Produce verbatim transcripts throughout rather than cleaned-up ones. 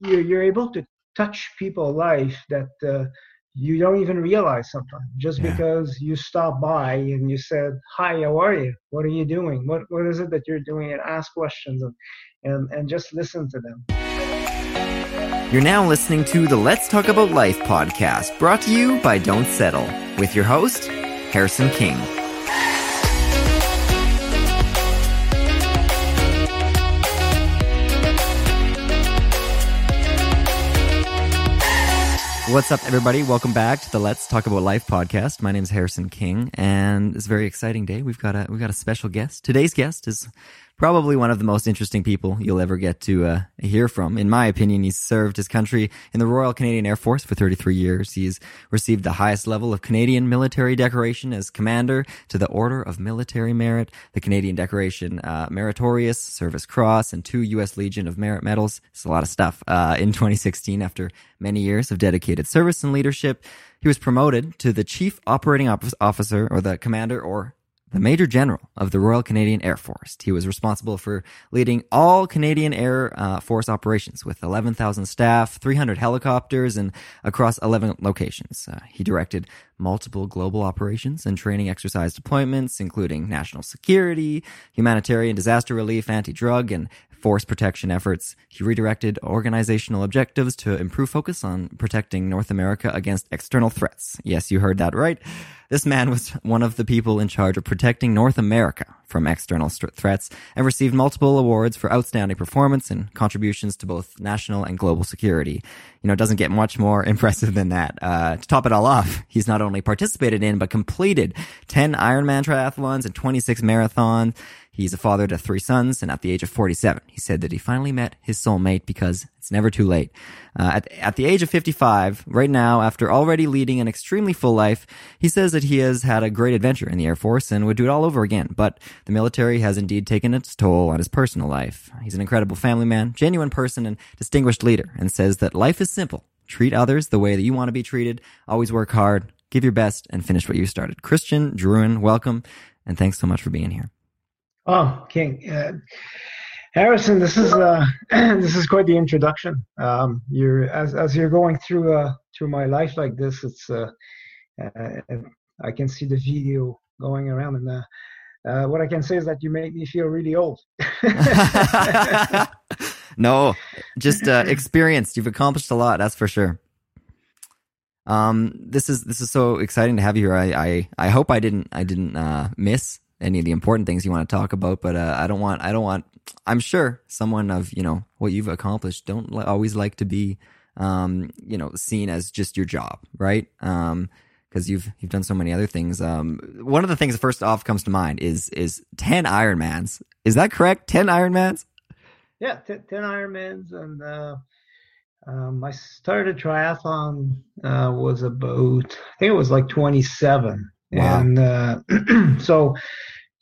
you're, you're able to touch people's life that uh, you don't even realize sometimes, just yeah. because you stopped by and you said, hi, how are you? What are you doing? What What is it that you're doing? And ask questions and, and, and just listen to them. You're now listening to the Let's Talk About Life podcast, brought to you by Don't Settle, with your host, Harrison King. What's up, everybody? Welcome back to the Let's Talk About Life podcast. My name is Harrison King, and it's a very exciting day. We've got a we've got a special guest. Today's guest is probably one of the most interesting people you'll ever get to uh, hear from. In my opinion, he's served his country in the Royal Canadian Air Force for thirty-three years. He's received the highest level of Canadian military decoration as Commander to the Order of Military Merit, the Canadian Decoration uh, Meritorious, Service Cross, and two U S Legion of Merit medals. It's a lot of stuff. Uh, in twenty sixteen, after many years of dedicated service and leadership, he was promoted to the Chief Operating Officer, or the Commander, or the Major General of the Royal Canadian Air Force. He was responsible for leading all Canadian Air uh, Force operations with eleven thousand staff, three hundred helicopters, and across eleven locations. Uh, he directed multiple global operations and training exercise deployments, including national security, humanitarian disaster relief, anti-drug, and force protection efforts. He redirected organizational objectives to improve focus on protecting North America against external threats. Yes, you heard that right. This man was one of the people in charge of protecting North America from external st- threats and received multiple awards for outstanding performance and contributions to both national and global security. You know, it doesn't get much more impressive than that. Uh, to top it all off, he's not only participated in but completed ten Ironman triathlons and twenty-six marathons. He's a father to three sons, and at the age of forty-seven, he said that he finally met his soulmate because it's never too late. Uh, at, at the age of fifty-five, right now, after already leading an extremely full life, he says that he has had a great adventure in the Air Force and would do it all over again, but the military has indeed taken its toll on his personal life. He's an incredible family man, genuine person, and distinguished leader, and says that life is simple. Treat others the way that you want to be treated. Always work hard, give your best, and finish what you started. Christian Druin, welcome, and thanks so much for being here. Oh, King. Uh, Harrison, this is uh, this is quite the introduction. Um, you're as as you're going through uh, through my life like this. It's uh, uh, I can see the video going around, and uh, uh, what I can say is that you make me feel really old. No, just uh, experienced. You've accomplished a lot, that's for sure. Um, this is this is so exciting to have you here. I I, I hope I didn't I didn't uh, miss any of the important things you want to talk about, but uh, I don't want, I don't want, I'm sure someone of, you know, what you've accomplished don't li- always like to be, um, you know, seen as just your job, right? Um, cause you've, you've done so many other things. Um, one of the things that first off comes to mind is, is ten Ironmans. Is that correct? ten Ironmans? Yeah. ten Ironmans. And, uh, um, I started triathlon, uh, was about, I think it was like twenty-seven. Wow. And uh, so,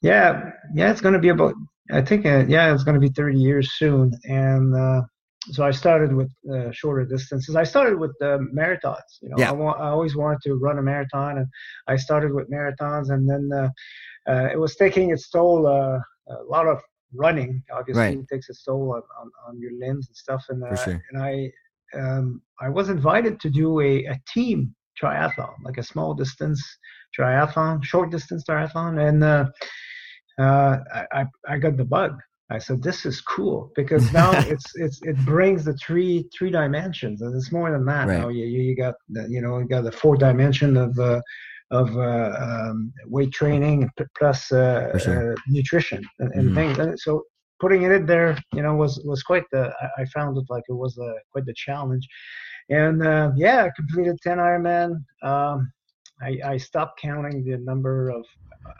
yeah, yeah, it's going to be about, I think, uh, yeah, it's going to be thirty years soon. And uh, so I started with uh, shorter distances. I started with uh, marathons. You know, yeah. I, wa- I always wanted to run a marathon, and I started with marathons. And then uh, uh, it was taking its toll, uh, a lot of running, obviously, right. It takes its toll on, on, on your limbs and stuff. And uh, sure. and I um, I was invited to do a, a team triathlon, like a small distance triathlon, short distance triathlon, and uh, uh, I I got the bug. I said, this is cool, because now it's it's it brings the three three dimensions, and it's more than that. Right. Now you you got the, you know you got the four dimension of uh, of uh, um, weight training plus uh, sure. uh, nutrition and, and mm. things. And so putting it in there, you know, was was quite the. I found it like it was a, quite the challenge, and uh, yeah, I completed ten Ironman. Um, I, I stopped counting the number of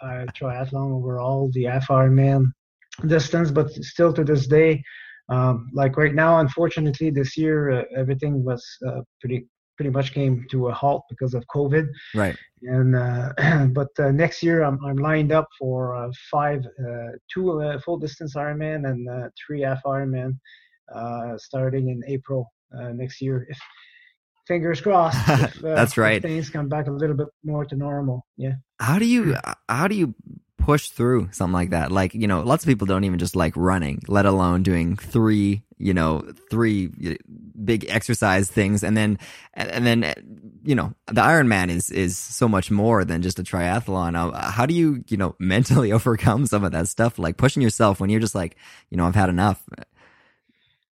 uh, triathlon overall, the half Ironman distance, but still to this day, um, like right now, unfortunately, this year uh, everything was uh, pretty pretty much came to a halt because of COVID. Right. And uh, but uh, next year I'm I'm lined up for uh, five, uh, two uh, full distance Ironman and uh, three half Ironman, uh, starting in April uh, next year. If, Fingers crossed. If, uh, that's right. Things come back a little bit more to normal. Yeah. How do you how do you push through something like that. Like, you know, lots of people don't even just like running, let alone doing three, you know, three big exercise things. And then, and then, you know, the Ironman is, is so much more than just a triathlon. How do you, you know, mentally overcome some of that stuff? Like pushing yourself when you're just like, you know, I've had enough.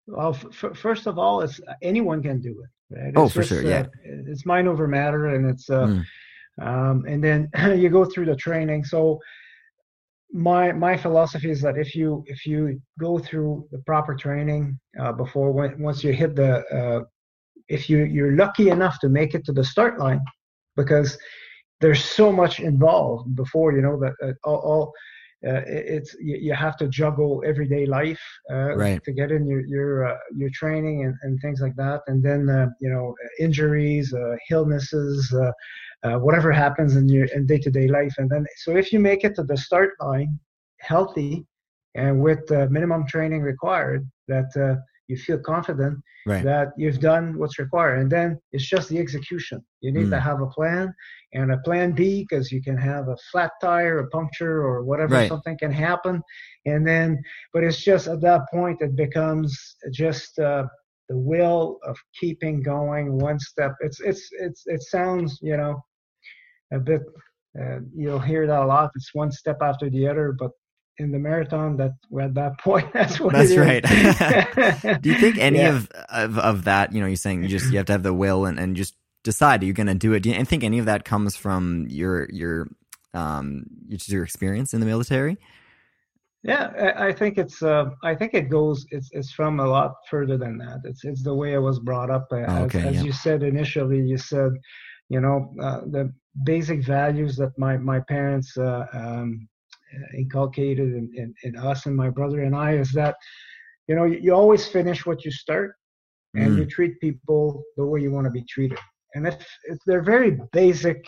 Well, f- first of all, it's anyone can do it. Right? It's oh, for just, sure. Yeah. Uh, it's mind over matter. And it's, uh, mm. Um, and then you go through the training. So my my philosophy is that if you if you go through the proper training uh, before when, once you hit the uh, if you you're lucky enough to make it to the start line, because there's so much involved before, you know, that uh, all, all uh, it's you, you have to juggle everyday life uh, right. to get in your your uh, your training and, and things like that, and then uh, you know injuries, uh, illnesses. Uh, Uh, whatever happens in your in day-to-day life. And then, so if you make it to the start line healthy and with the uh, minimum training required, that uh, you feel confident right. that you've done what's required. And then it's just the execution. You need mm. to have a plan and a plan B, because you can have a flat tire, a puncture, or whatever, right. something can happen. And then, but it's just at that point, it becomes just uh, the will of keeping going one step. It's, it's, it's, it sounds, you know, a bit, uh, you'll hear that a lot. It's one step after the other, but in the marathon, that we're at that point, that's what that's it is. That's right. Do you think any yeah. of, of of that? You know, you're saying you just you have to have the will and, and just decide you're going to do it. Do you think any of that comes from your your um your experience in the military? Yeah, I, I think it's. Uh, I think it goes. It's it's from a lot further than that. It's it's the way I was brought up. Uh, oh, okay, as, yeah. as you said initially, you said. You know, uh, the basic values that my, my parents uh, um, inculcated in, in, in us and my brother and I is that, you know, you, you always finish what you start and mm. you treat people the way you want to be treated. And if, if they're very basic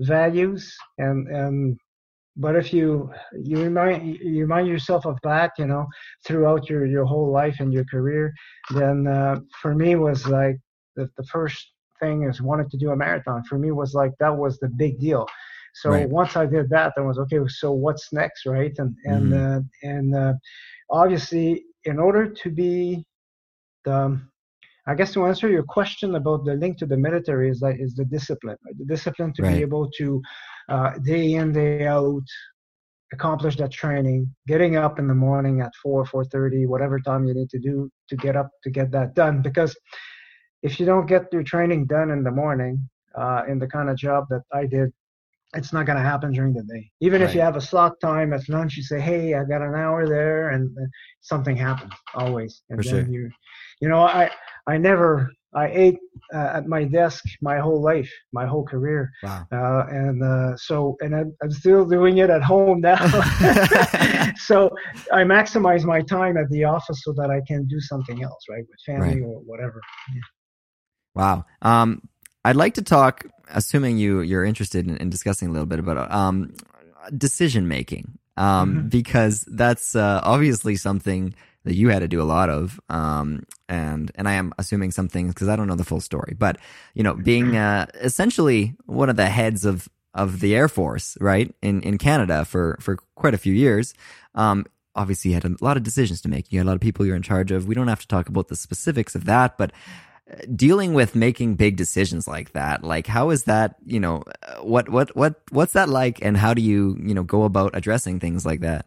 values, and, and but if you you remind you remind yourself of that, you know, throughout your, your whole life and your career, then uh, for me was like the, the first thing is wanted to do a marathon for me was like that was the big deal. So right. once I did that, I was okay, so what's next, right? And and mm-hmm. uh, and uh, obviously in order to be the I guess to answer your question about the link to the military is that is the discipline, right? The discipline to right. be able to uh, day in, day out accomplish that training, getting up in the morning at four, four thirty, whatever time you need to do to get up to get that done, because if you don't get your training done in the morning, uh, in the kind of job that I did, it's not going to happen during the day. Even right. if you have a slot time at lunch, you say, hey, I got an hour there, and something happens always. And For then sure. you, you know, I, I never, I ate uh, at my desk my whole life, my whole career. Wow. Uh, and uh, so, and I'm, I'm still doing it at home now. So I maximize my time at the office so that I can do something else, right? With family right. or whatever. Yeah. Wow. Um, I'd like to talk, assuming you, you're interested in, in discussing a little bit about um, decision-making, um, mm-hmm. because that's uh, obviously something that you had to do a lot of, um, and and I am assuming some things because I don't know the full story. But, you know, being uh, essentially one of the heads of, of the Air Force, right, in, in Canada for, for quite a few years, um, obviously you had a lot of decisions to make. You had a lot of people you're in charge of. We don't have to talk about the specifics of that, but dealing with making big decisions like that, like how is that, you know, what, what, what, what's that like, and how do you, you know, go about addressing things like that?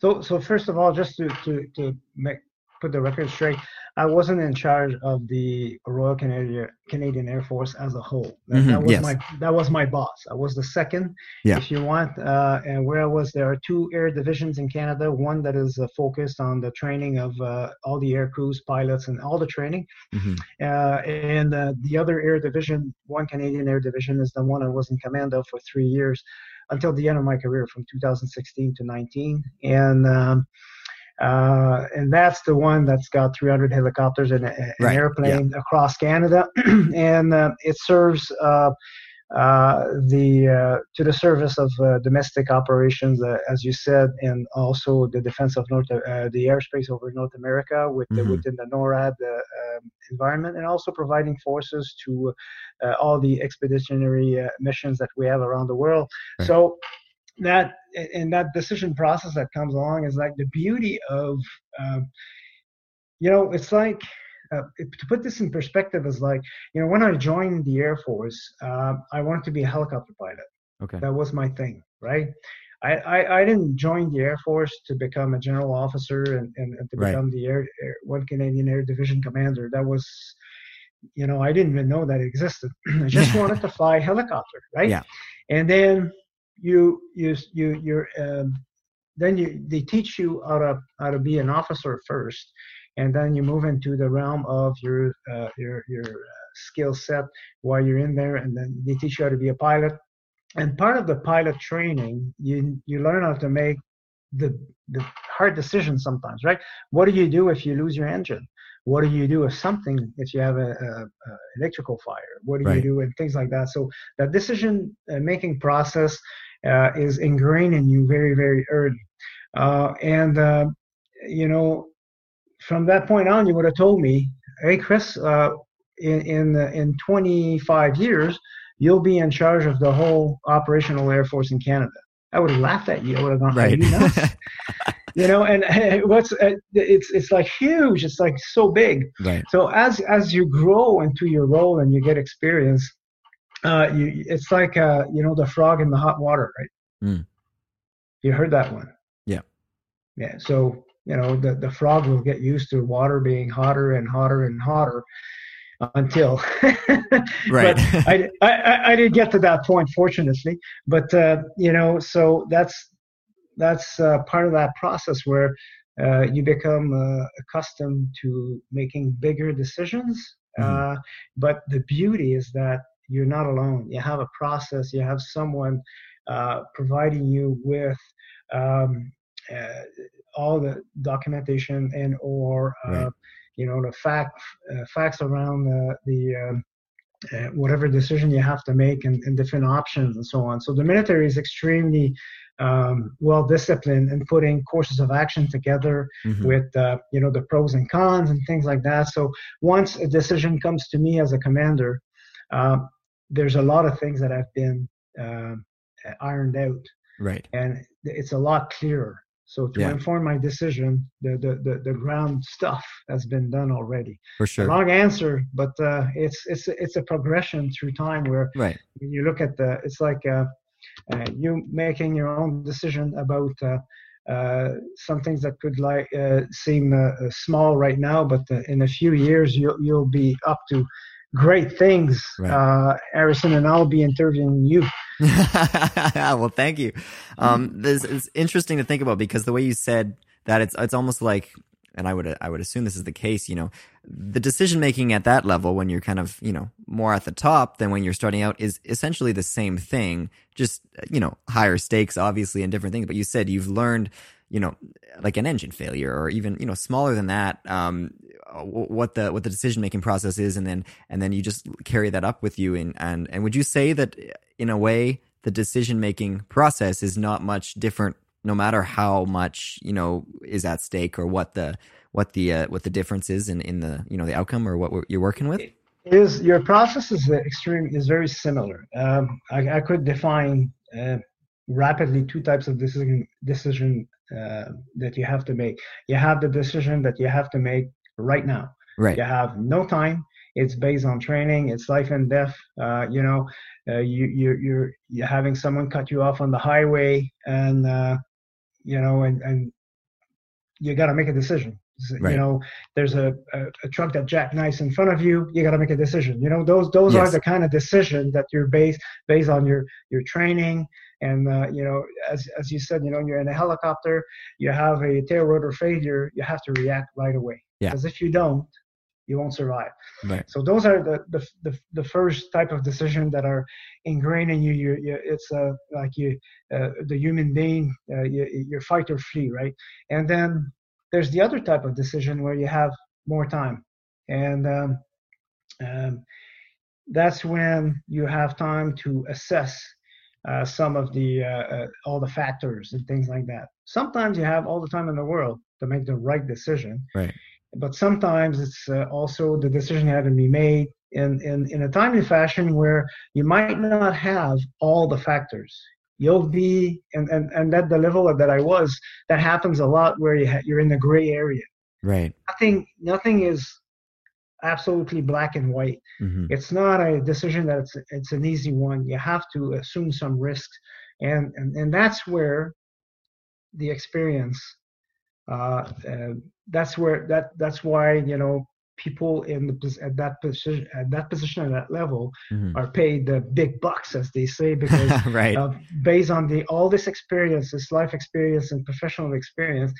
So, so first of all, just to, to, to make, put the record straight, I wasn't in charge of the Royal Canadian, Canadian Air Force as a whole. That, mm-hmm, that was yes. my, that was my boss. I was the second, yeah. if you want, uh, and where I was, there are two air divisions in Canada. One that is uh, focused on the training of uh, all the air crews, pilots, and all the training. Mm-hmm. Uh, and uh, the other air division, one Canadian Air Division, is the one I was in command of for three years until the end of my career, from two thousand sixteen to nineteen. And, um, Uh, and that's the one that's got three hundred helicopters and an right. airplane yeah. across Canada, and uh, it serves uh, uh, the uh, to the service of uh, domestic operations, uh, as you said, and also the defense of North, uh, the airspace over North America with mm-hmm. the, within the NORAD uh, uh, environment, and also providing forces to uh, all the expeditionary uh, missions that we have around the world. Right. So that and that decision process that comes along is like the beauty of, uh, you know, it's like, uh, to put this in perspective, is like, you know, when I joined the Air Force, uh, I wanted to be a helicopter pilot. Okay. That was my thing, right? I, I, I didn't join the Air Force to become a general officer and, and, and to become right. the Air, Air Royal Canadian Air Division commander. That was, you know, I didn't even know that existed. I just wanted to fly helicopter, right? Yeah. And then you you you you're um, then you they teach you how to how to be an officer first, and then you move into the realm of your uh, your your uh, skill set while you're in there, and then they teach you how to be a pilot. And part of the pilot training, you you learn how to make the the hard decisions sometimes, right? What do you do if you lose your engine? What do you do if something if you have a, a, a electrical fire? What do right. you do and things like that? So that decision making process uh, is ingrained in you very very early, uh, and uh, you know, from that point on, you would have told me, "Hey, Chris, uh, in in in twenty-five years." You'll be in charge of the whole operational Air Force in Canada." I would have laughed at you. I would have gone, right. Are you nuts? You know, and uh, what's uh, it's it's like huge. It's like so big. Right. So as as you grow into your role and you get experience, uh, you it's like uh, you know, the frog in the hot water, right? Mm. You heard that one. Yeah. Yeah. So you know the the frog will get used to water being hotter and hotter and hotter. Until right, I, I I didn't get to that point, fortunately. But uh, you know, so that's that's uh, part of that process where uh, you become uh, accustomed to making bigger decisions. Mm-hmm. Uh, but the beauty is that you're not alone. You have a process. You have someone uh, providing you with um, uh, all the documentation and or. Uh, right. You know, the fact, uh, facts around uh, the uh, uh, whatever decision you have to make and, and different options and so on. So the military is extremely um, well-disciplined in putting courses of action together mm-hmm. with, uh, you know, the pros and cons and things like that. So once a decision comes to me as a commander, uh, there's a lot of things that have been uh, ironed out. Right. And it's a lot clearer. So to yeah. inform my decision, the, the the the ground stuff has been done already. For sure. A long answer, but uh, it's it's it's a progression through time where right. you look at the it's like uh, uh, you making your own decision about uh, uh, some things that could like uh, seem uh, small right now, but uh, in a few years you'll you'll be up to great things. Right. Uh, Harrison, and I'll be interviewing you. Well, thank you. Um, this is interesting to think about because the way you said that, it's it's almost like, and I would I would assume this is the case. You know, the decision making at that level, when you're kind of you know more at the top than when you're starting out, is essentially the same thing. Just you know, higher stakes, obviously, and different things. But you said you've learned, you know, like an engine failure, or even you know, smaller than that. Um, what the what the decision making process is, and then and then you just carry that up with you. And and and would you say that in a way the decision making process is not much different, no matter how much you know is at stake, or what the what the uh, what the difference is in, in the you know the outcome, or what you're working with? It is your process is extreme is very similar. Um, I, I could define uh, rapidly two types of decision decision uh, that you have to make. You have the decision that you have to make right now. Right. You have no time. It's based on training. It's life and death. Uh, you know, uh, you you you're you're having someone cut you off on the highway, and uh, you know, and and you got to make a decision. Right. You know, there's a, a, a truck that jackknifes in front of you. You got to make a decision. You know, those those yes. are the kind of decision that you're based based on your your training. And, uh, you know, as as you said, you know, you're in a helicopter, you have a tail rotor failure, you have to react right away. Yeah. Because if you don't, you won't survive. Right. So those are the, the the the first type of decision that are ingrained in you. You, you it's uh, like you, uh, the human being, uh, you, you're fight or flee, right? And then there's the other type of decision where you have more time. And um, um, that's when you have time to assess Uh, some of the uh, uh, all the factors and things like that. Sometimes you have all the time in the world to make the right decision, right? But sometimes it's uh, also the decision had to be made in, in in a timely fashion where you might not have all the factors. you'll be, and, and, and at the level that I was, that happens a lot where you ha- you're in the gray area. Right. Nothing, nothing is absolutely black and white. Mm-hmm. It's not a decision that it's, it's an easy one. You have to assume some risks. And, and, and that's where the experience, uh, uh, that's where, that, that's why, you know, people in the, at that position, at that position, at that level, mm-hmm. are paid the big bucks, as they say, because right. uh, based on the all this experience, this life experience and professional experience,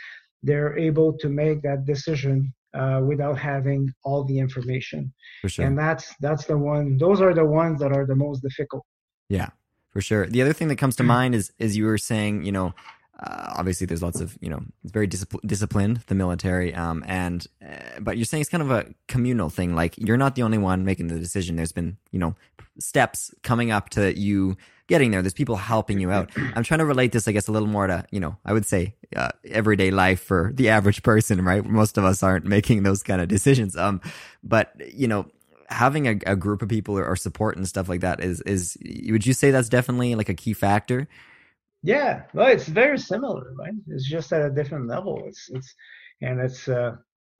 they're able to make that decision uh, without having all the information. For sure. And that's that's the one. Those are the ones that are the most difficult. Yeah, for sure. The other thing that comes to mind is, as you were saying, you know. Uh, obviously there's lots of, you know, it's very dis- disciplined, the military. Um, and, uh, but you're saying it's kind of a communal thing. Like you're not the only one making the decision. There's been, you know, steps coming up to you getting there. There's people helping you out. I'm trying to relate this, I guess, a little more to, you know, I would say uh, everyday life for the average person, right? Most of us aren't making those kind of decisions. Um, but you know, having a, a group of people or, or support and stuff like that is, is, would you say that's definitely like a key factor? Yeah, well, it's very similar, right? It's just at a different level. It's it's, and it's. Uh,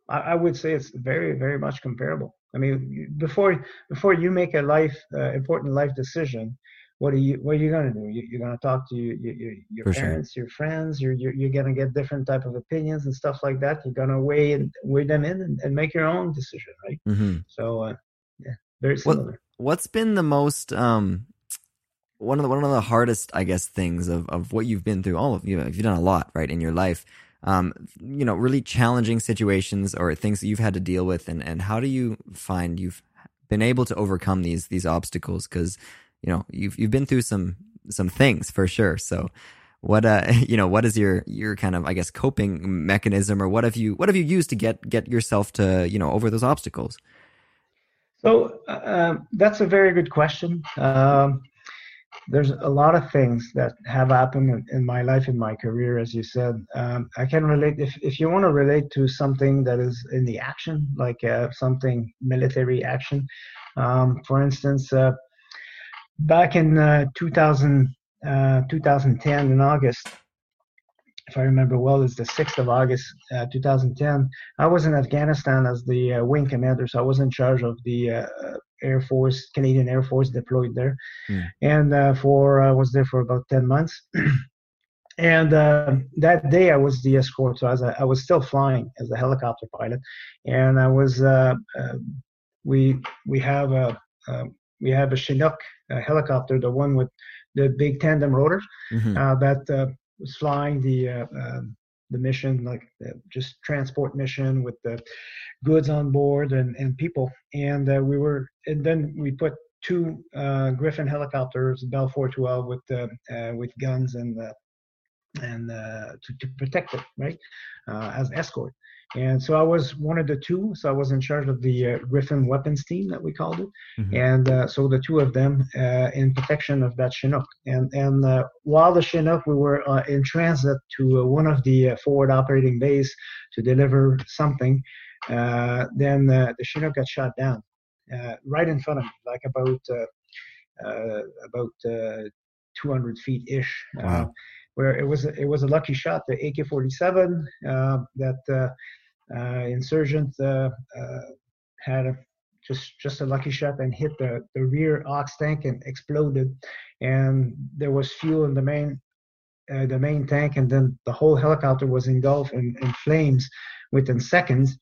I, I would say it's very, very much comparable. I mean, before before you make a life uh, important life decision, what are you what are you gonna do? You, you're gonna talk to your your, your parents, sure. your friends. You're, you're you're gonna get different type of opinions and stuff like that. You're gonna weigh and weigh them in and, and make your own decision, right? Mm-hmm. So, uh, yeah, very similar. What, what's been the most? Um... One of the one of the hardest, I guess, things of, of what you've been through, all of you know, you've done a lot, right, in your life. Um, you know, really challenging situations or things that you've had to deal with, and, and how do you find you've been able to overcome these these obstacles? Because you know you've you've been through some some things for sure. So, what uh, you know, what is your your kind of I guess coping mechanism, or what have you what have you used to get get yourself to you know over those obstacles? So uh, that's a very good question. Um, There's a lot of things that have happened in my life, in my career, as you said. Um, I can relate, if, if you want to relate to something that is in the action, like uh, something military action. Um, for instance, uh, back in uh, two thousand, uh, twenty ten in August, if I remember well, it's the sixth of August, uh, two thousand ten, I was in Afghanistan as the uh, wing commander, so I was in charge of the uh, Air Force, Canadian Air Force deployed there. Mm. And uh, for I uh, was there for about ten months. And uh, that day I was the escort, so I was, I was still flying as a helicopter pilot. And I was, uh, uh, we we have a uh, we have a Chinook uh, helicopter, the one with the big tandem rotor, mm-hmm. uh, that uh, was flying the uh, uh, the mission, like uh, just transport mission with the goods on board and, and people. And uh, we were, and then we put two uh, Griffin helicopters, Bell four twelve with uh, uh, with guns and uh, and uh, to, to protect it, right, uh, as escort. And so I was one of the two. So I was in charge of the uh, Griffin weapons team that we called it. Mm-hmm. And uh, so the two of them uh, in protection of that Chinook. And and uh, while the Chinook, we were uh, in transit to uh, one of the uh, forward operating bays to deliver something. Uh, then uh, the Chinook got shot down uh, right in front of me, like about uh, uh, about uh, two hundred feet ish. Wow. Uh, where it was it was a lucky shot, the A K forty-seven uh, that. Uh, Uh, insurgent uh, uh, had a, just just a lucky shot and hit the, the rear ox tank and exploded, and there was fuel in the main uh, the main tank, and then the whole helicopter was engulfed in, in flames within seconds,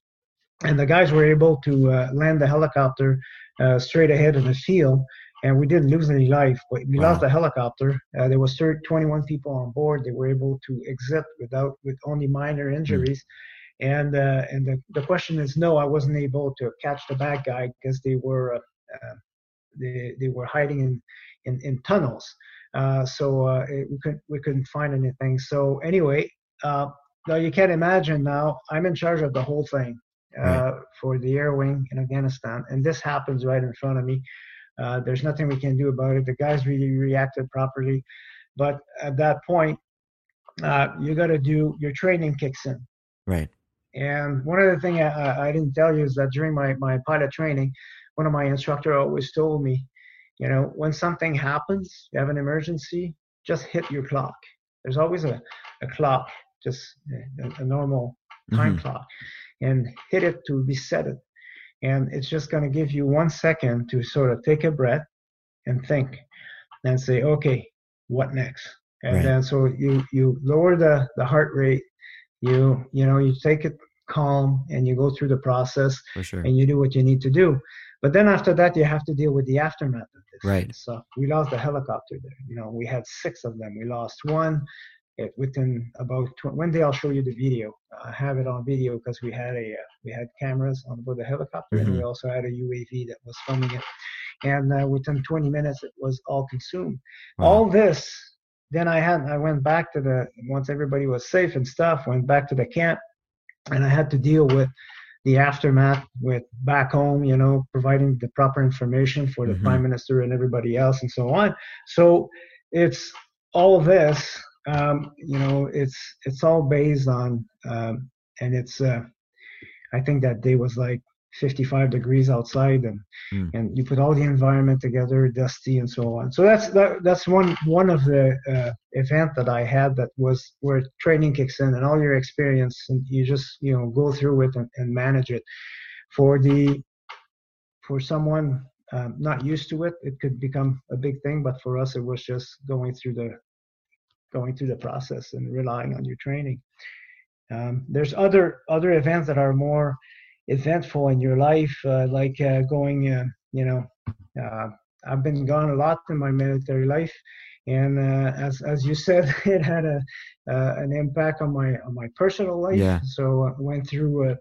and the guys were able to uh, land the helicopter uh, straight ahead in the field, and we didn't lose any life, but we wow. lost the helicopter. Uh, there was twenty-one people on board. They were able to exit without with only minor injuries. Mm-hmm. And uh, and the, the question is, no, I wasn't able to catch the bad guy because they were uh, uh, they they were hiding in in, in tunnels, uh, so uh, it, we couldn't we couldn't find anything. So anyway, uh, now you can imagine now I'm in charge of the whole thing uh, right. for the air wing in Afghanistan, and this happens right in front of me. Uh, there's nothing we can do about it. The guys really reacted properly, but at that point, uh, you got to do your training kicks in. Right. And one other thing I, I didn't tell you is that during my, my pilot training, one of my instructors always told me, you know, when something happens, you have an emergency, just hit your clock. There's always a, a clock, just a, a normal time mm-hmm. clock, and hit it to reset it. And it's just going to give you one second to sort of take a breath and think and say, okay, what next? And right. then so you, you lower the, the heart rate, you, you know, you take it calm and you go through the process For sure. and you do what you need to do. But then after that, you have to deal with the aftermath of this. Right. So we lost the helicopter there. You know, we had six of them. We lost one it, within about tw- one day. I'll show you the video. I have it on video because we had a uh, we had cameras on board the helicopter, mm-hmm. and we also had a U A V that was filming it. And uh, within twenty minutes, it was all consumed. Wow. All this. Then I had I went back to the once everybody was safe and stuff. Went back to the camp, and I had to deal with the aftermath with back home, you know, providing the proper information for the mm-hmm. prime minister and everybody else and so on. So it's all this, um, you know, it's, it's all based on, um, and it's, uh, I think that day was like fifty-five degrees outside, and, mm. and you put all the environment together, dusty and so on. So that's, that, that's one, one of the, uh, event that I had that was where training kicks in and all your experience, and you just, you know, go through it and, and manage it. For the, for someone, um, not used to it, it could become a big thing, but for us, it was just going through the, going through the process and relying on your training. Um, there's other, other events that are more eventful in your life, uh, like uh, going, uh, you know, uh, I've been gone a lot in my military life, and uh, as as you said, it had a uh, an impact on my on my personal life. Yeah. So I went through a,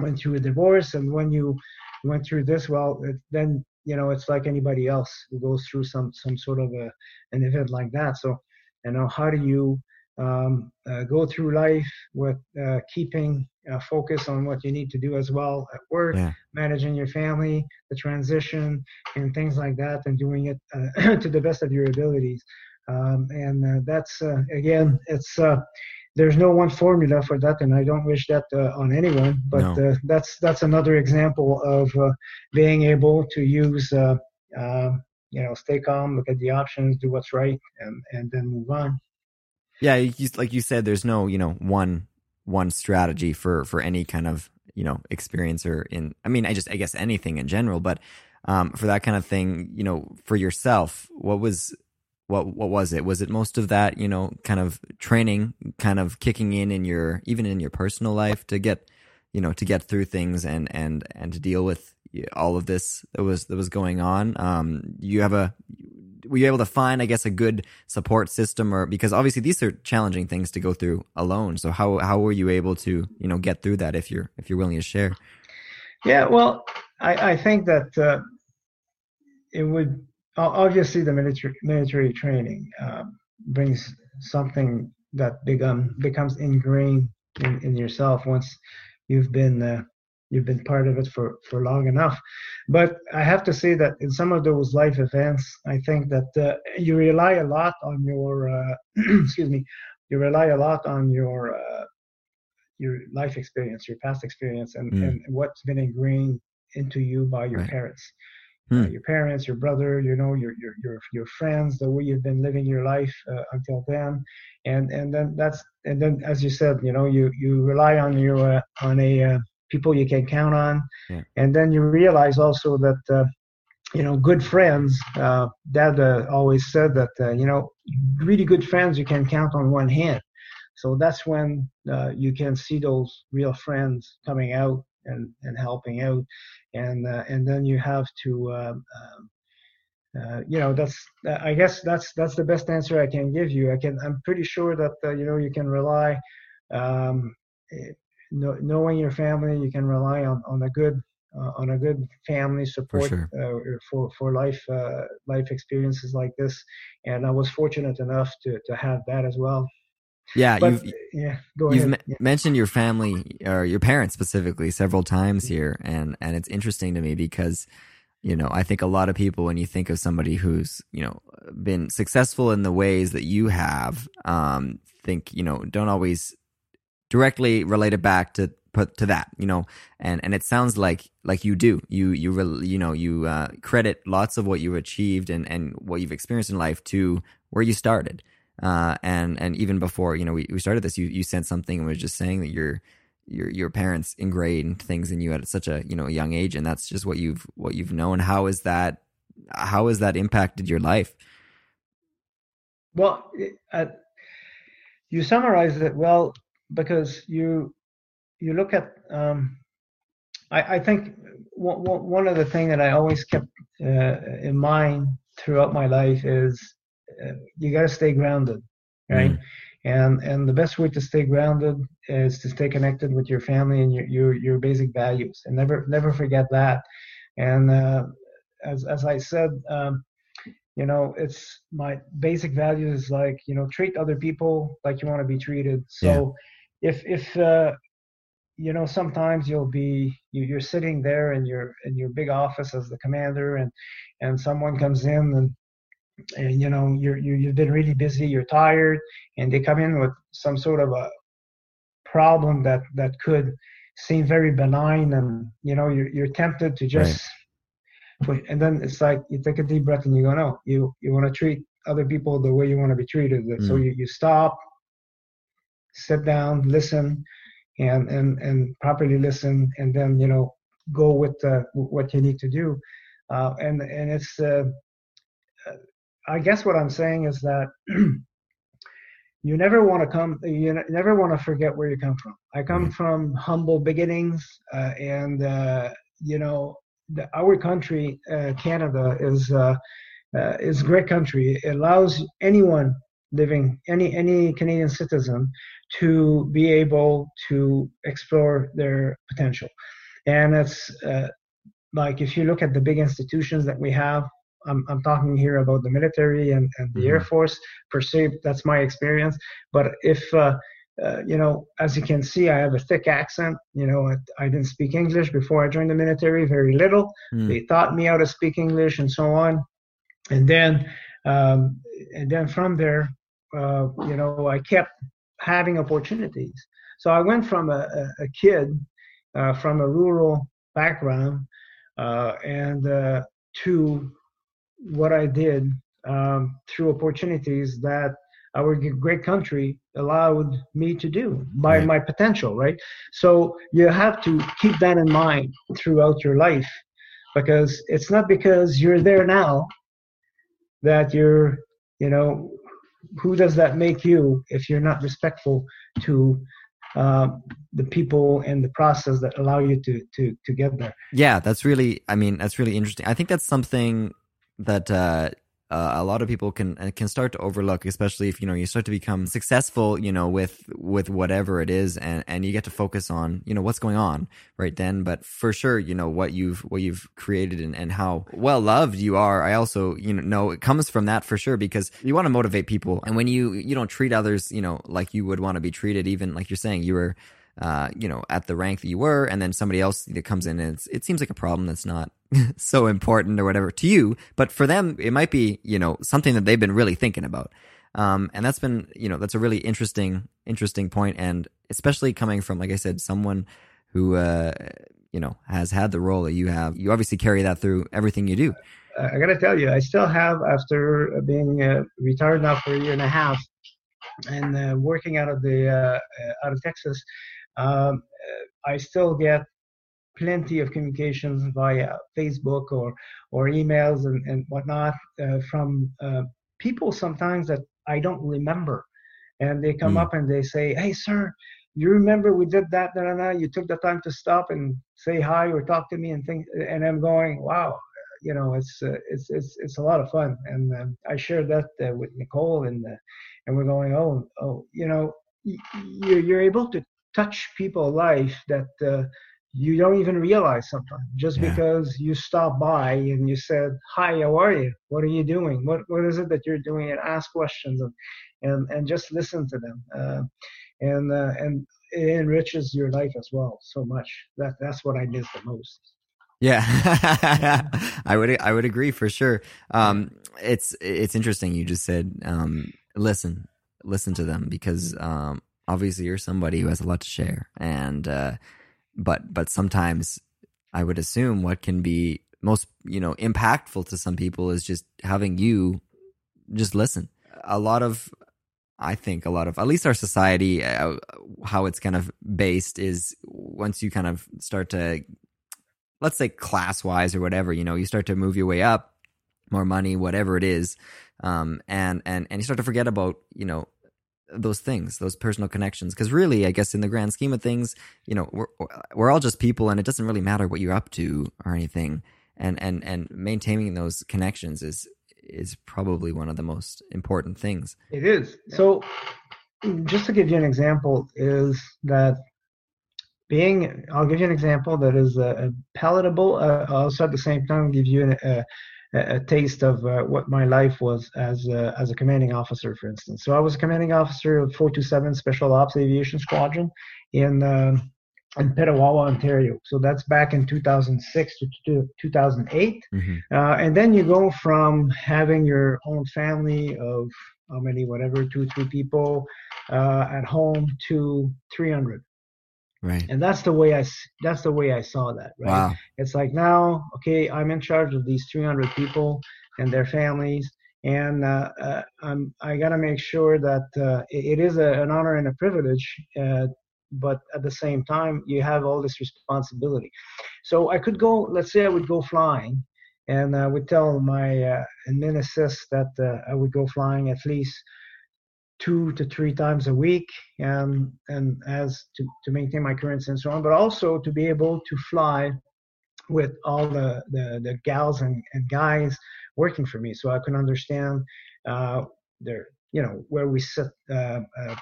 went through a divorce, and when you went through this, well, it, then you know it's like anybody else who goes through some some sort of a an event like that. So you know, how do you um, uh, go through life with uh, keeping Uh, focus on what you need to do as well at work, yeah. managing your family, the transition, and things like that, and doing it uh, to the best of your abilities. Um, and uh, that's, uh, again, it's uh, there's no one formula for that, and I don't wish that uh, on anyone, but no. uh, that's that's another example of uh, being able to use, uh, uh, you know, stay calm, look at the options, do what's right, and, and then move on. Yeah, you, like you said, there's no, you know, one one strategy for, for any kind of, you know, experience or in, I mean, I just, I guess anything in general, but, um, for that kind of thing, you know, for yourself, what was, what, what was it? Was it most of that, you know, kind of training kind of kicking in, in your, even in your personal life to get, you know, to get through things and, and, and to deal with all of this that was, that was going on. Um, you have a, were you able to find, I guess, a good support system? Or because obviously these are challenging things to go through alone. So how how were you able to, you know, get through that if you're if you're willing to share? Yeah, well, I, I think that uh, it would obviously the military military training uh, brings something that become becomes ingrained in, in yourself once you've been uh, you've been part of it for, for long enough. But I have to say that in some of those life events, I think that uh, you rely a lot on your, uh, excuse me, you rely a lot on your, uh, your life experience, your past experience, and, mm. and what's been ingrained into you by your right. parents, mm. uh, your parents, your brother, you know, your, your, your, your friends, the way you've been living your life uh, until then. And, and then that's, and then as you said, you know, you, you rely on your, uh, on a, uh, people you can count on. Yeah. And then you realize also that, uh, you know, good friends, uh, Dad uh, always said that, uh, you know, really good friends you can count on one hand. So that's when uh, you can see those real friends coming out and, and helping out. And uh, and then you have to, um, um, uh, you know, that's, I guess that's that's the best answer I can give you. I can, I'm pretty sure that, uh, you know, you can rely, um, it, knowing your family, you can rely on, on a good uh, on a good family support for sure. uh, for for life uh, life experiences like this, and I was fortunate enough to, to have that as well. Yeah, but, you've, yeah, go you've ahead. M- yeah. mentioned your family or your parents specifically several times here, and and it's interesting to me because you know I think a lot of people when you think of somebody who's you know been successful in the ways that you have, um, think you know don't always directly related back to put to that, you know, and, and it sounds like, like you do, you, you really, you know, you, uh, credit lots of what you've achieved and, and what you've experienced in life to where you started. Uh, and and even before, you know, we, we started this, you you sent something and was just saying that your your your parents ingrained things in you at such a, you know, young age, and that's just what you've what you've known. How is that? How has that impacted your life? Well, uh, you summarized it well, because you you look at. Um, I, I think w- w- one of the things that I always kept uh, in mind throughout my life is. You got to stay grounded, right? Mm-hmm. And and the best way to stay grounded is to stay connected with your family and your your, your basic values, and never never forget that. And uh, as as I said, um, you know, it's my basic values, like, you know, treat other people like you want to be treated. So yeah. if if uh, you know, sometimes you'll be you, you're sitting there in your in your big office as the commander, and and someone comes in and. And, you know, you're, you, you've been really busy, you're tired, and they come in with some sort of a problem that, that could seem very benign. And, you know, you're, you're tempted to just, right. And then it's like, you take a deep breath and you go, no, you, you want to treat other people the way you want to be treated. Mm. So you, you stop, sit down, listen, and, and, and properly listen. And then, you know, go with uh, what you need to do. Uh, and, and it's, uh, I guess what I'm saying is that you never want to come, you never want to forget where you come from. I come mm-hmm. from humble beginnings, uh, and, uh, you know, the, our country, uh, Canada, is uh, uh, is a great country. It allows anyone living, any any Canadian citizen, to be able to explore their potential. And it's uh, like, if you look at the big institutions that we have, I'm, I'm talking here about the military and, and the mm-hmm. Air Force per se. That's my experience. But if, uh, uh, you know, as you can see, I have a thick accent. You know, I, I didn't speak English before I joined the military, very little. Mm. They taught me how to speak English and so on. And then, um, and then from there, uh, you know, I kept having opportunities. So I went from a, a, a kid uh, from a rural background uh, and uh, to what I did um, through opportunities that our great country allowed me to do by right. my potential, right? So you have to keep that in mind throughout your life, because it's not because you're there now that you're, you know, who does that make you if you're not respectful to uh, the people and the process that allow you to, to, to get there. Yeah, that's really, I mean, that's really interesting. I think that's something that uh, uh, a lot of people can can start to overlook, especially if, you know, you start to become successful, you know, with with whatever it is, and, and you get to focus on, you know, what's going on right then. But for sure, you know, what you've what you've created and, and how well loved you are. I also, you know, know it comes from that for sure, because you want to motivate people, and when you you don't treat others, you know, like you would want to be treated, even like you're saying, you were, uh, you know, at the rank that you were, and then somebody else that comes in and it's, it seems like a problem that's not so important or whatever to you, but for them it might be, you know, something that they've been really thinking about, um and that's been, you know, that's a really interesting interesting point. And especially coming from, like I said, someone who uh you know has had the role that you have, you obviously carry that through everything you do. I gotta tell you, I still have, after being uh, retired now for a year and a half and uh, working out of the uh, out of Texas, um I still get plenty of communications via Facebook or or emails and, and whatnot uh, from uh, people sometimes that I don't remember. And they come mm. up and they say, hey, sir, you remember we did that, da, da, da. You took the time to stop and say hi or talk to me and things. And I'm going, wow, you know, it's uh, it's it's it's a lot of fun. And uh, I shared that uh, with Nicole, and uh, and we're going, oh, oh, you know, you're, you're able to touch people's life that uh, you don't even realize sometimes, just yeah. because you stopped by and you said, hi, how are you? What are you doing? What What is it that you're doing? And ask questions and and, and just listen to them. Uh, and uh, and it enriches your life as well so much. That That's what I miss the most. Yeah, I would I would agree for sure. Um, it's it's interesting. You just said, um, listen, listen to them, because um, obviously you're somebody who has a lot to share. And uh But but sometimes I would assume what can be most, you know, impactful to some people is just having you just listen. A lot of I think a lot of, at least our society, uh, how it's kind of based is once you kind of start to, let's say class-wise or whatever, you know, you start to move your way up, more money, whatever it is, um, and and and you start to forget about, you know, those things, those personal connections. Because really, I guess in the grand scheme of things, you know, we're we're all just people, and it doesn't really matter what you're up to or anything. And and and maintaining those connections is is probably one of the most important things. It is. So just to give you an example is that being, I'll give you an example that is uh, palatable. Uh, I'll also at the same time give you an, uh, a taste of uh, what my life was as a, as a commanding officer, for instance. So I was a commanding officer of four two seven Special Ops Aviation Squadron in uh, in Petawawa, Ontario. So that's back in two thousand six to two thousand eight. Mm-hmm. Uh, and then you go from having your own family of how many, whatever, two, three people uh, at home to three hundred. Right. And that's the way I, that's the way I saw that. Right. Wow. It's like now, okay, I'm in charge of these three hundred people and their families. And uh, uh, I'm, I got to make sure that uh, it, it is a, an honor and a privilege, uh, but at the same time, you have all this responsibility. So I could go, let's say I would go flying, and I would tell my uh, admin assist that uh, I would go flying at least two to three times a week, and and as to, to maintain my currents and so on, but also to be able to fly with all the, the, the gals and, and guys working for me, so I can understand uh, their, you know, where we set uh, uh,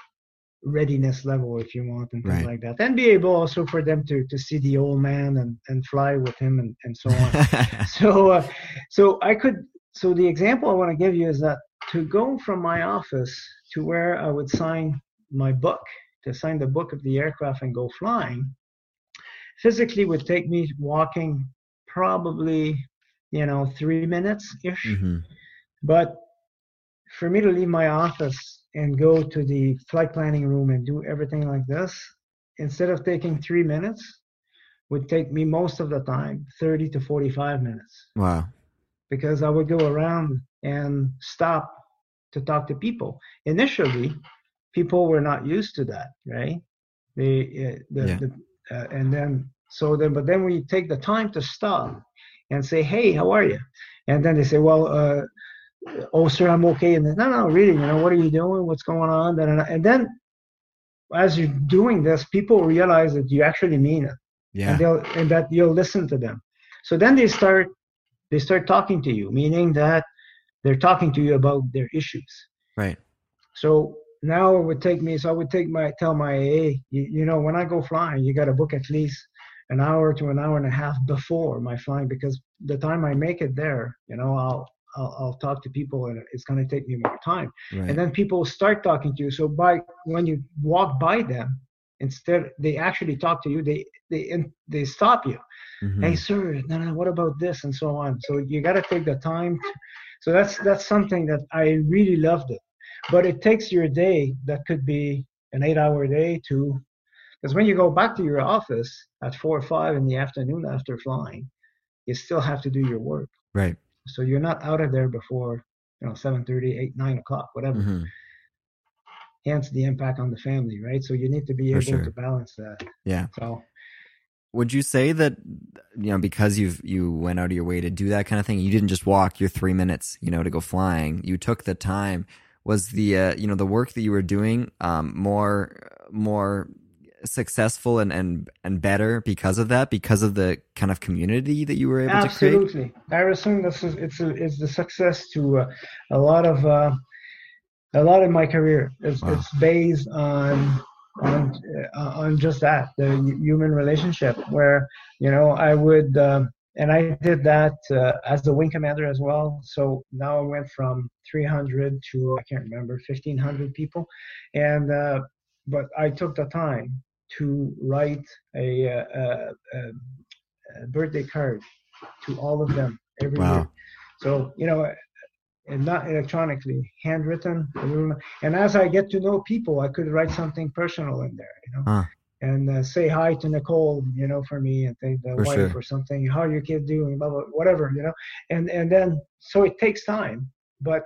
readiness level, if you want, and things right. like that, and be able also for them to to see the old man and, and fly with him and, and so on. so uh, so I could so the example I want to give you is that to go from my office to where I would sign my book, to sign the book of the aircraft and go flying, physically would take me walking probably, you know, three minutes-ish. Mm-hmm. But for me to leave my office and go to the flight planning room and do everything like this, instead of taking three minutes, would take me most of the time thirty to forty-five minutes. Wow. Because I would go around and stop to talk to people. Initially, people were not used to that, right? They, uh, the, yeah. the, uh, and then, so then, but then we take the time to stop and say, hey, how are you? And then they say, well, uh, oh, sir, I'm okay. And then, no, no, really, you know, what are you doing? What's going on? And then as you're doing this, people realize that you actually mean it. Yeah. And, they'll, and that you'll listen to them. So then they start, they start talking to you, meaning that they're talking to you about their issues. Right. So now it would take me, so I would take my, tell my A A, you, you know, when I go flying, you got to book at least an hour to an hour and a half before my flying, because the time I make it there, you know, I'll, I'll, I'll talk to people and it's going to take me more time. Right. And then people start talking to you. So by, when you walk by them, instead, they actually talk to you, they, they, and they stop you. Mm-hmm. Hey, sir, no, no, what about this? And so on. So you got to take the time to, so that's that's something that I really loved it. But it takes your day, that could be an eight-hour day to, because when you go back to your office at four or five in the afternoon after flying, you still have to do your work. Right. So you're not out of there before, you know, seven thirty, eight, nine o'clock, whatever. Mm-hmm. Hence the impact on the family, right? So you need to be For able sure. to balance that. Yeah. So would you say that, you know, because you've you went out of your way to do that kind of thing, you didn't just walk your three minutes, you know, to go flying. You took the time. Was the uh, you know the work that you were doing um, more more successful and, and and better because of that, because of the kind of community that you were able Absolutely. To create? Absolutely, Harrison. This is it's a, it's the success to uh, a lot of uh, a lot of my career. It's, wow. it's based on. On, uh, on just that, the human relationship where, you know, I would, um, and I did that uh, as the wing commander as well. So now I went from three hundred to, I can't remember, fifteen hundred people. And, uh, but I took the time to write a, a, a, a birthday card to all of them every wow. year. So, you know, and not electronically, handwritten. And as I get to know people, I could write something personal in there, you know, huh. and uh, say hi to Nicole, you know, for me, and the for wife sure. or something. How are your kids doing? Blah, blah, whatever, you know. And and then so it takes time, but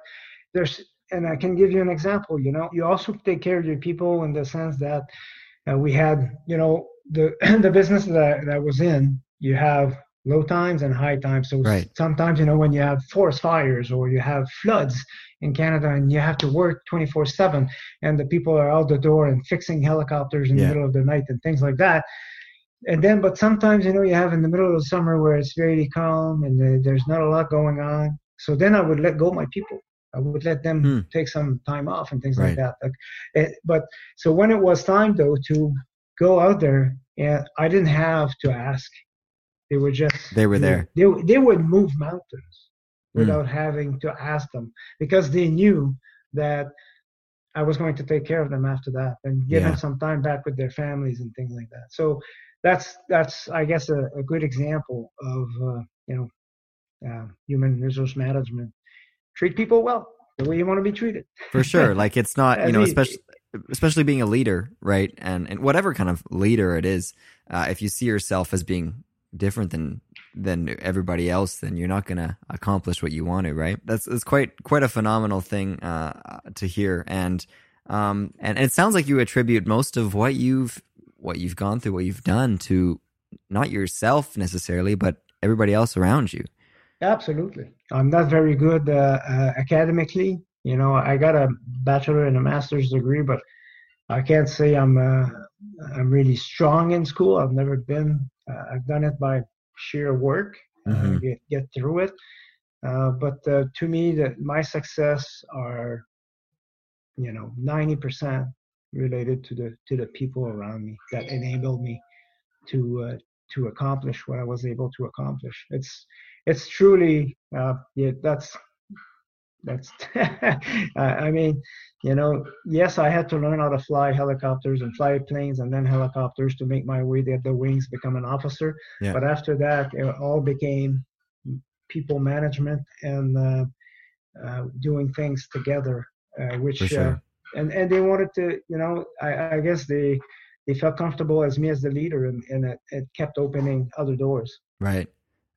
there's And I can give you an example, you know, you also take care of your people in the sense that uh, we had, you know, the the business that I was in, you have low times and high times. So right. sometimes, you know, when you have forest fires or you have floods in Canada and you have to work twenty-four seven and the people are out the door and fixing helicopters in yeah. the middle of the night and things like that. And then, but sometimes, you know, you have in the middle of the summer where it's very calm and the, there's not a lot going on. So then I would let go of my people. I would let them mm. take some time off and things right. like that. Like, it, but so when it was time, though, to go out there, and I didn't have to ask. They were just they were there. They they, they would move mountains without mm. having to ask them, because they knew that I was going to take care of them after that and give yeah. them some time back with their families and things like that. So that's that's I guess a, a good example of uh, you know uh, human resource management. Treat people well, the way you want to be treated. For sure. Like, it's not, you know, especially especially being a leader, right? And and whatever kind of leader it is, uh, if you see yourself as being different than than everybody else, then you're not going to accomplish what you want to, right? That's that's quite quite a phenomenal thing uh, to hear. And um and, and it sounds like you attribute most of what you've what you've gone through, what you've done to not yourself necessarily, but everybody else around you. Absolutely. I'm not very good uh, uh, academically. You know, I got a bachelor and a master's degree, but I can't say I'm uh, I'm really strong in school. I've never been. Uh, I've done it by sheer work. Mm-hmm. Uh, get get through it. Uh, but uh, to me, that my success are, you know, ninety percent related to the to the people around me that enabled me to uh, to accomplish what I was able to accomplish. It's It's truly, uh, yeah, that's, that's, I mean, you know, yes, I had to learn how to fly helicopters and fly planes and then helicopters to make my way to the wings, become an officer. Yeah. But after that, it all became people management and uh, uh, doing things together, uh, which, For sure. uh, and, and they wanted to, you know, I, I guess they, they felt comfortable as me as the leader, and, and it, it kept opening other doors. Right.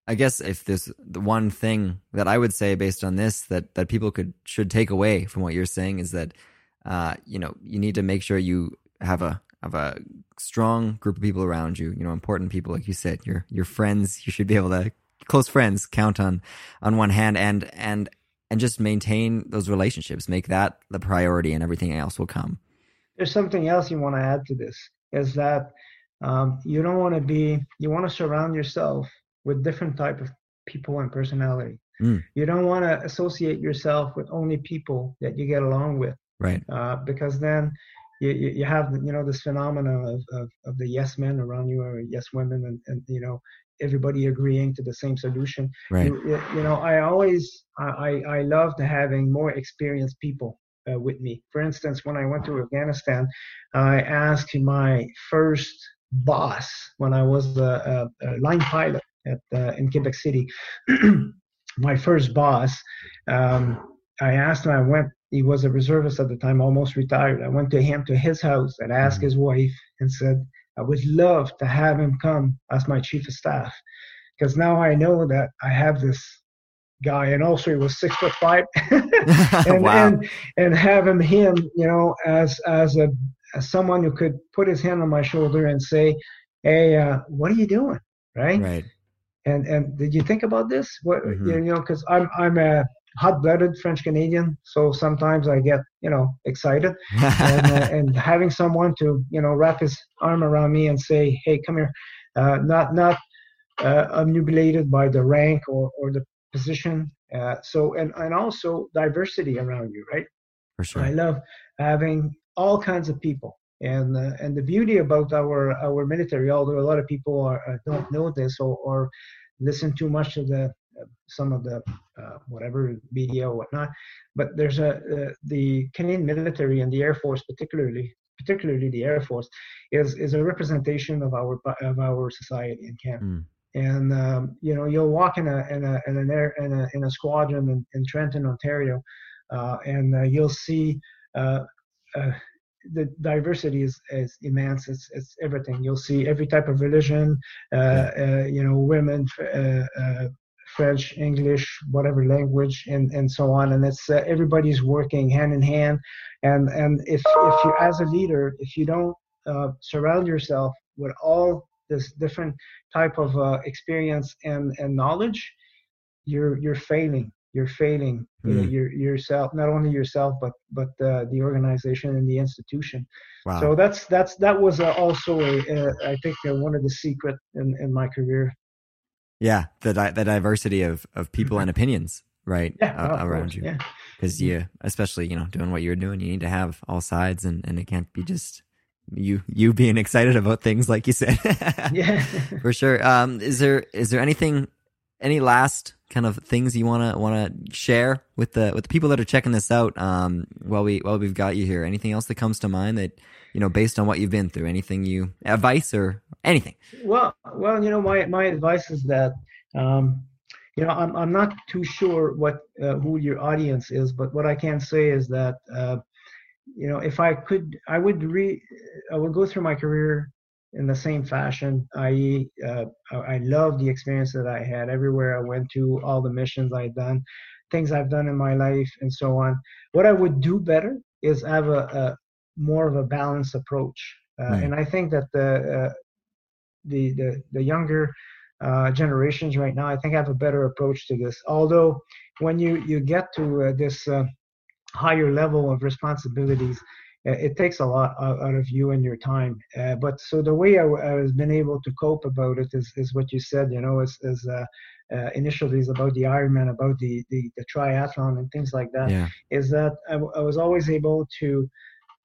I guess if there's the one thing that I would say based on this that, that people could should take away from what you're saying is that uh, you know, you need to make sure you have a have a strong group of people around you, you know, important people, like you said, your your friends. You should be able to, close friends count on on one hand, and and and just maintain those relationships, make that the priority, and everything else will come. There's something else you want to add to this, is that um, you don't want to be you want to surround yourself with different type of people and personality. Mm. You don't want to associate yourself with only people that you get along with, right? Uh, because then you you have, you know, this phenomenon of, of, of the yes men around you, or yes women, and, and you know, everybody agreeing to the same solution. Right. You, you know, I always I I loved having more experienced people uh, with me. For instance, when I went to Afghanistan, I asked my first boss when I was a, a, a line pilot. At, uh, in Quebec City, my first boss, um, I asked him, I went, he was a reservist at the time, almost retired. I went to him, to his house, and asked his wife and said, I would love to have him come as my chief of staff, because now I know that I have this guy. And also he was six foot five and, wow. and, and having him, you know, as, as a, as someone who could put his hand on my shoulder and say, hey, uh, what are you doing? Right. Right. And and did you think about this? What mm-hmm. you know? Because I'm I'm a hot-blooded French Canadian, so sometimes I get you know excited, and, uh, and having someone to you know wrap his arm around me and say, "Hey, come here," uh, not not uh, obnubilated by the rank or, or the position. Uh, so and and also diversity around you, right? For sure. I love having all kinds of people. And uh, and the beauty about our, our military, although a lot of people are, uh, don't know this or, or listen too much to the uh, some of the uh, whatever media or whatnot, but there's a uh, the Canadian military and the Air Force, particularly particularly the Air Force, is is a representation of our of our society in Canada. Mm. And um, you know you'll walk in a in a in an air in a in a squadron in, in Trenton, Ontario, uh, and uh, you'll see. Uh, uh, The diversity is, is immense. It's it's everything. You'll see every type of religion, uh, uh, you know, women, uh, uh, French, English, whatever language, and, and so on. And it's uh, everybody's working hand in hand. And and if if you as a leader, if you don't uh, surround yourself with all this different type of uh, experience and, and knowledge, you're you're failing. You're failing mm. your, yourself, not only yourself, but but uh, the organization and the institution. Wow. So that's that's that was uh, also a, a, I think uh, one of the secret in, in my career. Yeah, the di- the diversity of of people and opinions, right? Yeah, uh, oh, around course, you, because yeah. you, especially you know, doing what you're doing, you need to have all sides, and, and it can't be just you you being excited about things, like you said. Yeah, for sure. Um, is there is there anything? Any last kind of things you wanna wanna share with the with the people that are checking this out um, while we while we've got you here? Anything else that comes to mind that you know based on what you've been through? Anything you advice or anything? Well, well, you know, my, my advice is that um, you know I'm I'm not too sure what uh, who your audience is, but what I can say is that uh, you know if I could, I would re I would go through my career in the same fashion, that is, uh, I love the experience that I had everywhere I went to, all the missions I've done, things I've done in my life, and so on. What I would do better is have a, a more of a balanced approach, uh, right. and I think that the uh, the, the the younger uh, generations right now, I think have a better approach to this. Although when you you get to uh, this uh, higher level of responsibilities, it takes a lot out of you and your time. Uh, but so the way I, I has been able to cope about it is, is what you said, you know, is, is uh, uh, initially is about the Ironman, about the, the, the triathlon and things like that, yeah. is that I, I was always able to,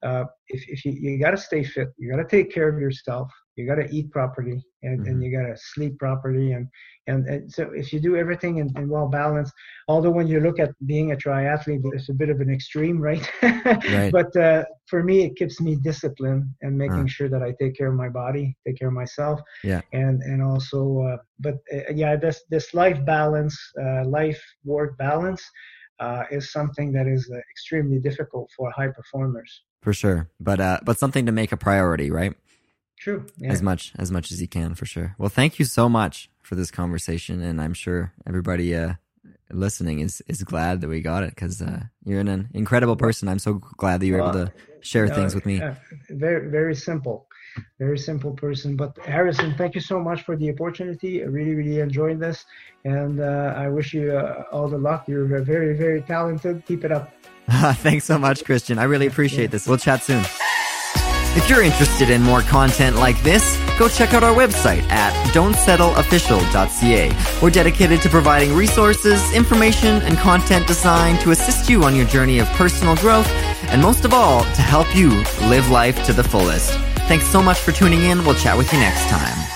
uh, if, if you, you got to stay fit, you got to take care of yourself, you got to eat properly, and, mm-hmm. and you got to sleep properly. And, and, and so if you do everything in, in well balanced, although when you look at being a triathlete, it's a bit of an extreme, right? right. But uh, for me, it keeps me disciplined and making uh. sure that I take care of my body, take care of myself. Yeah. And, and also, uh, but uh, yeah, this, this life balance, uh, life work balance uh, is something that is uh, extremely difficult for high performers. For sure. But, uh, but something to make a priority, right? True. Yeah. As much as much as you can, for sure. Well, thank you so much for this conversation, and I'm sure everybody uh, listening is is glad that we got it, because uh, you're an incredible person. I'm so glad that you were well, able to share uh, things with me. Uh, very very simple, very simple person. But Harrison, thank you so much for the opportunity. I really really enjoyed this, and uh, I wish you uh, all the luck. You're very very talented. Keep it up. Thanks so much, Christian. I really appreciate yeah. this. We'll chat soon. If you're interested in more content like this, go check out our website at don't settle official dot c a. We're dedicated to providing resources, information, and content designed to assist you on your journey of personal growth, and most of all, to help you live life to the fullest. Thanks so much for tuning in. We'll chat with you next time.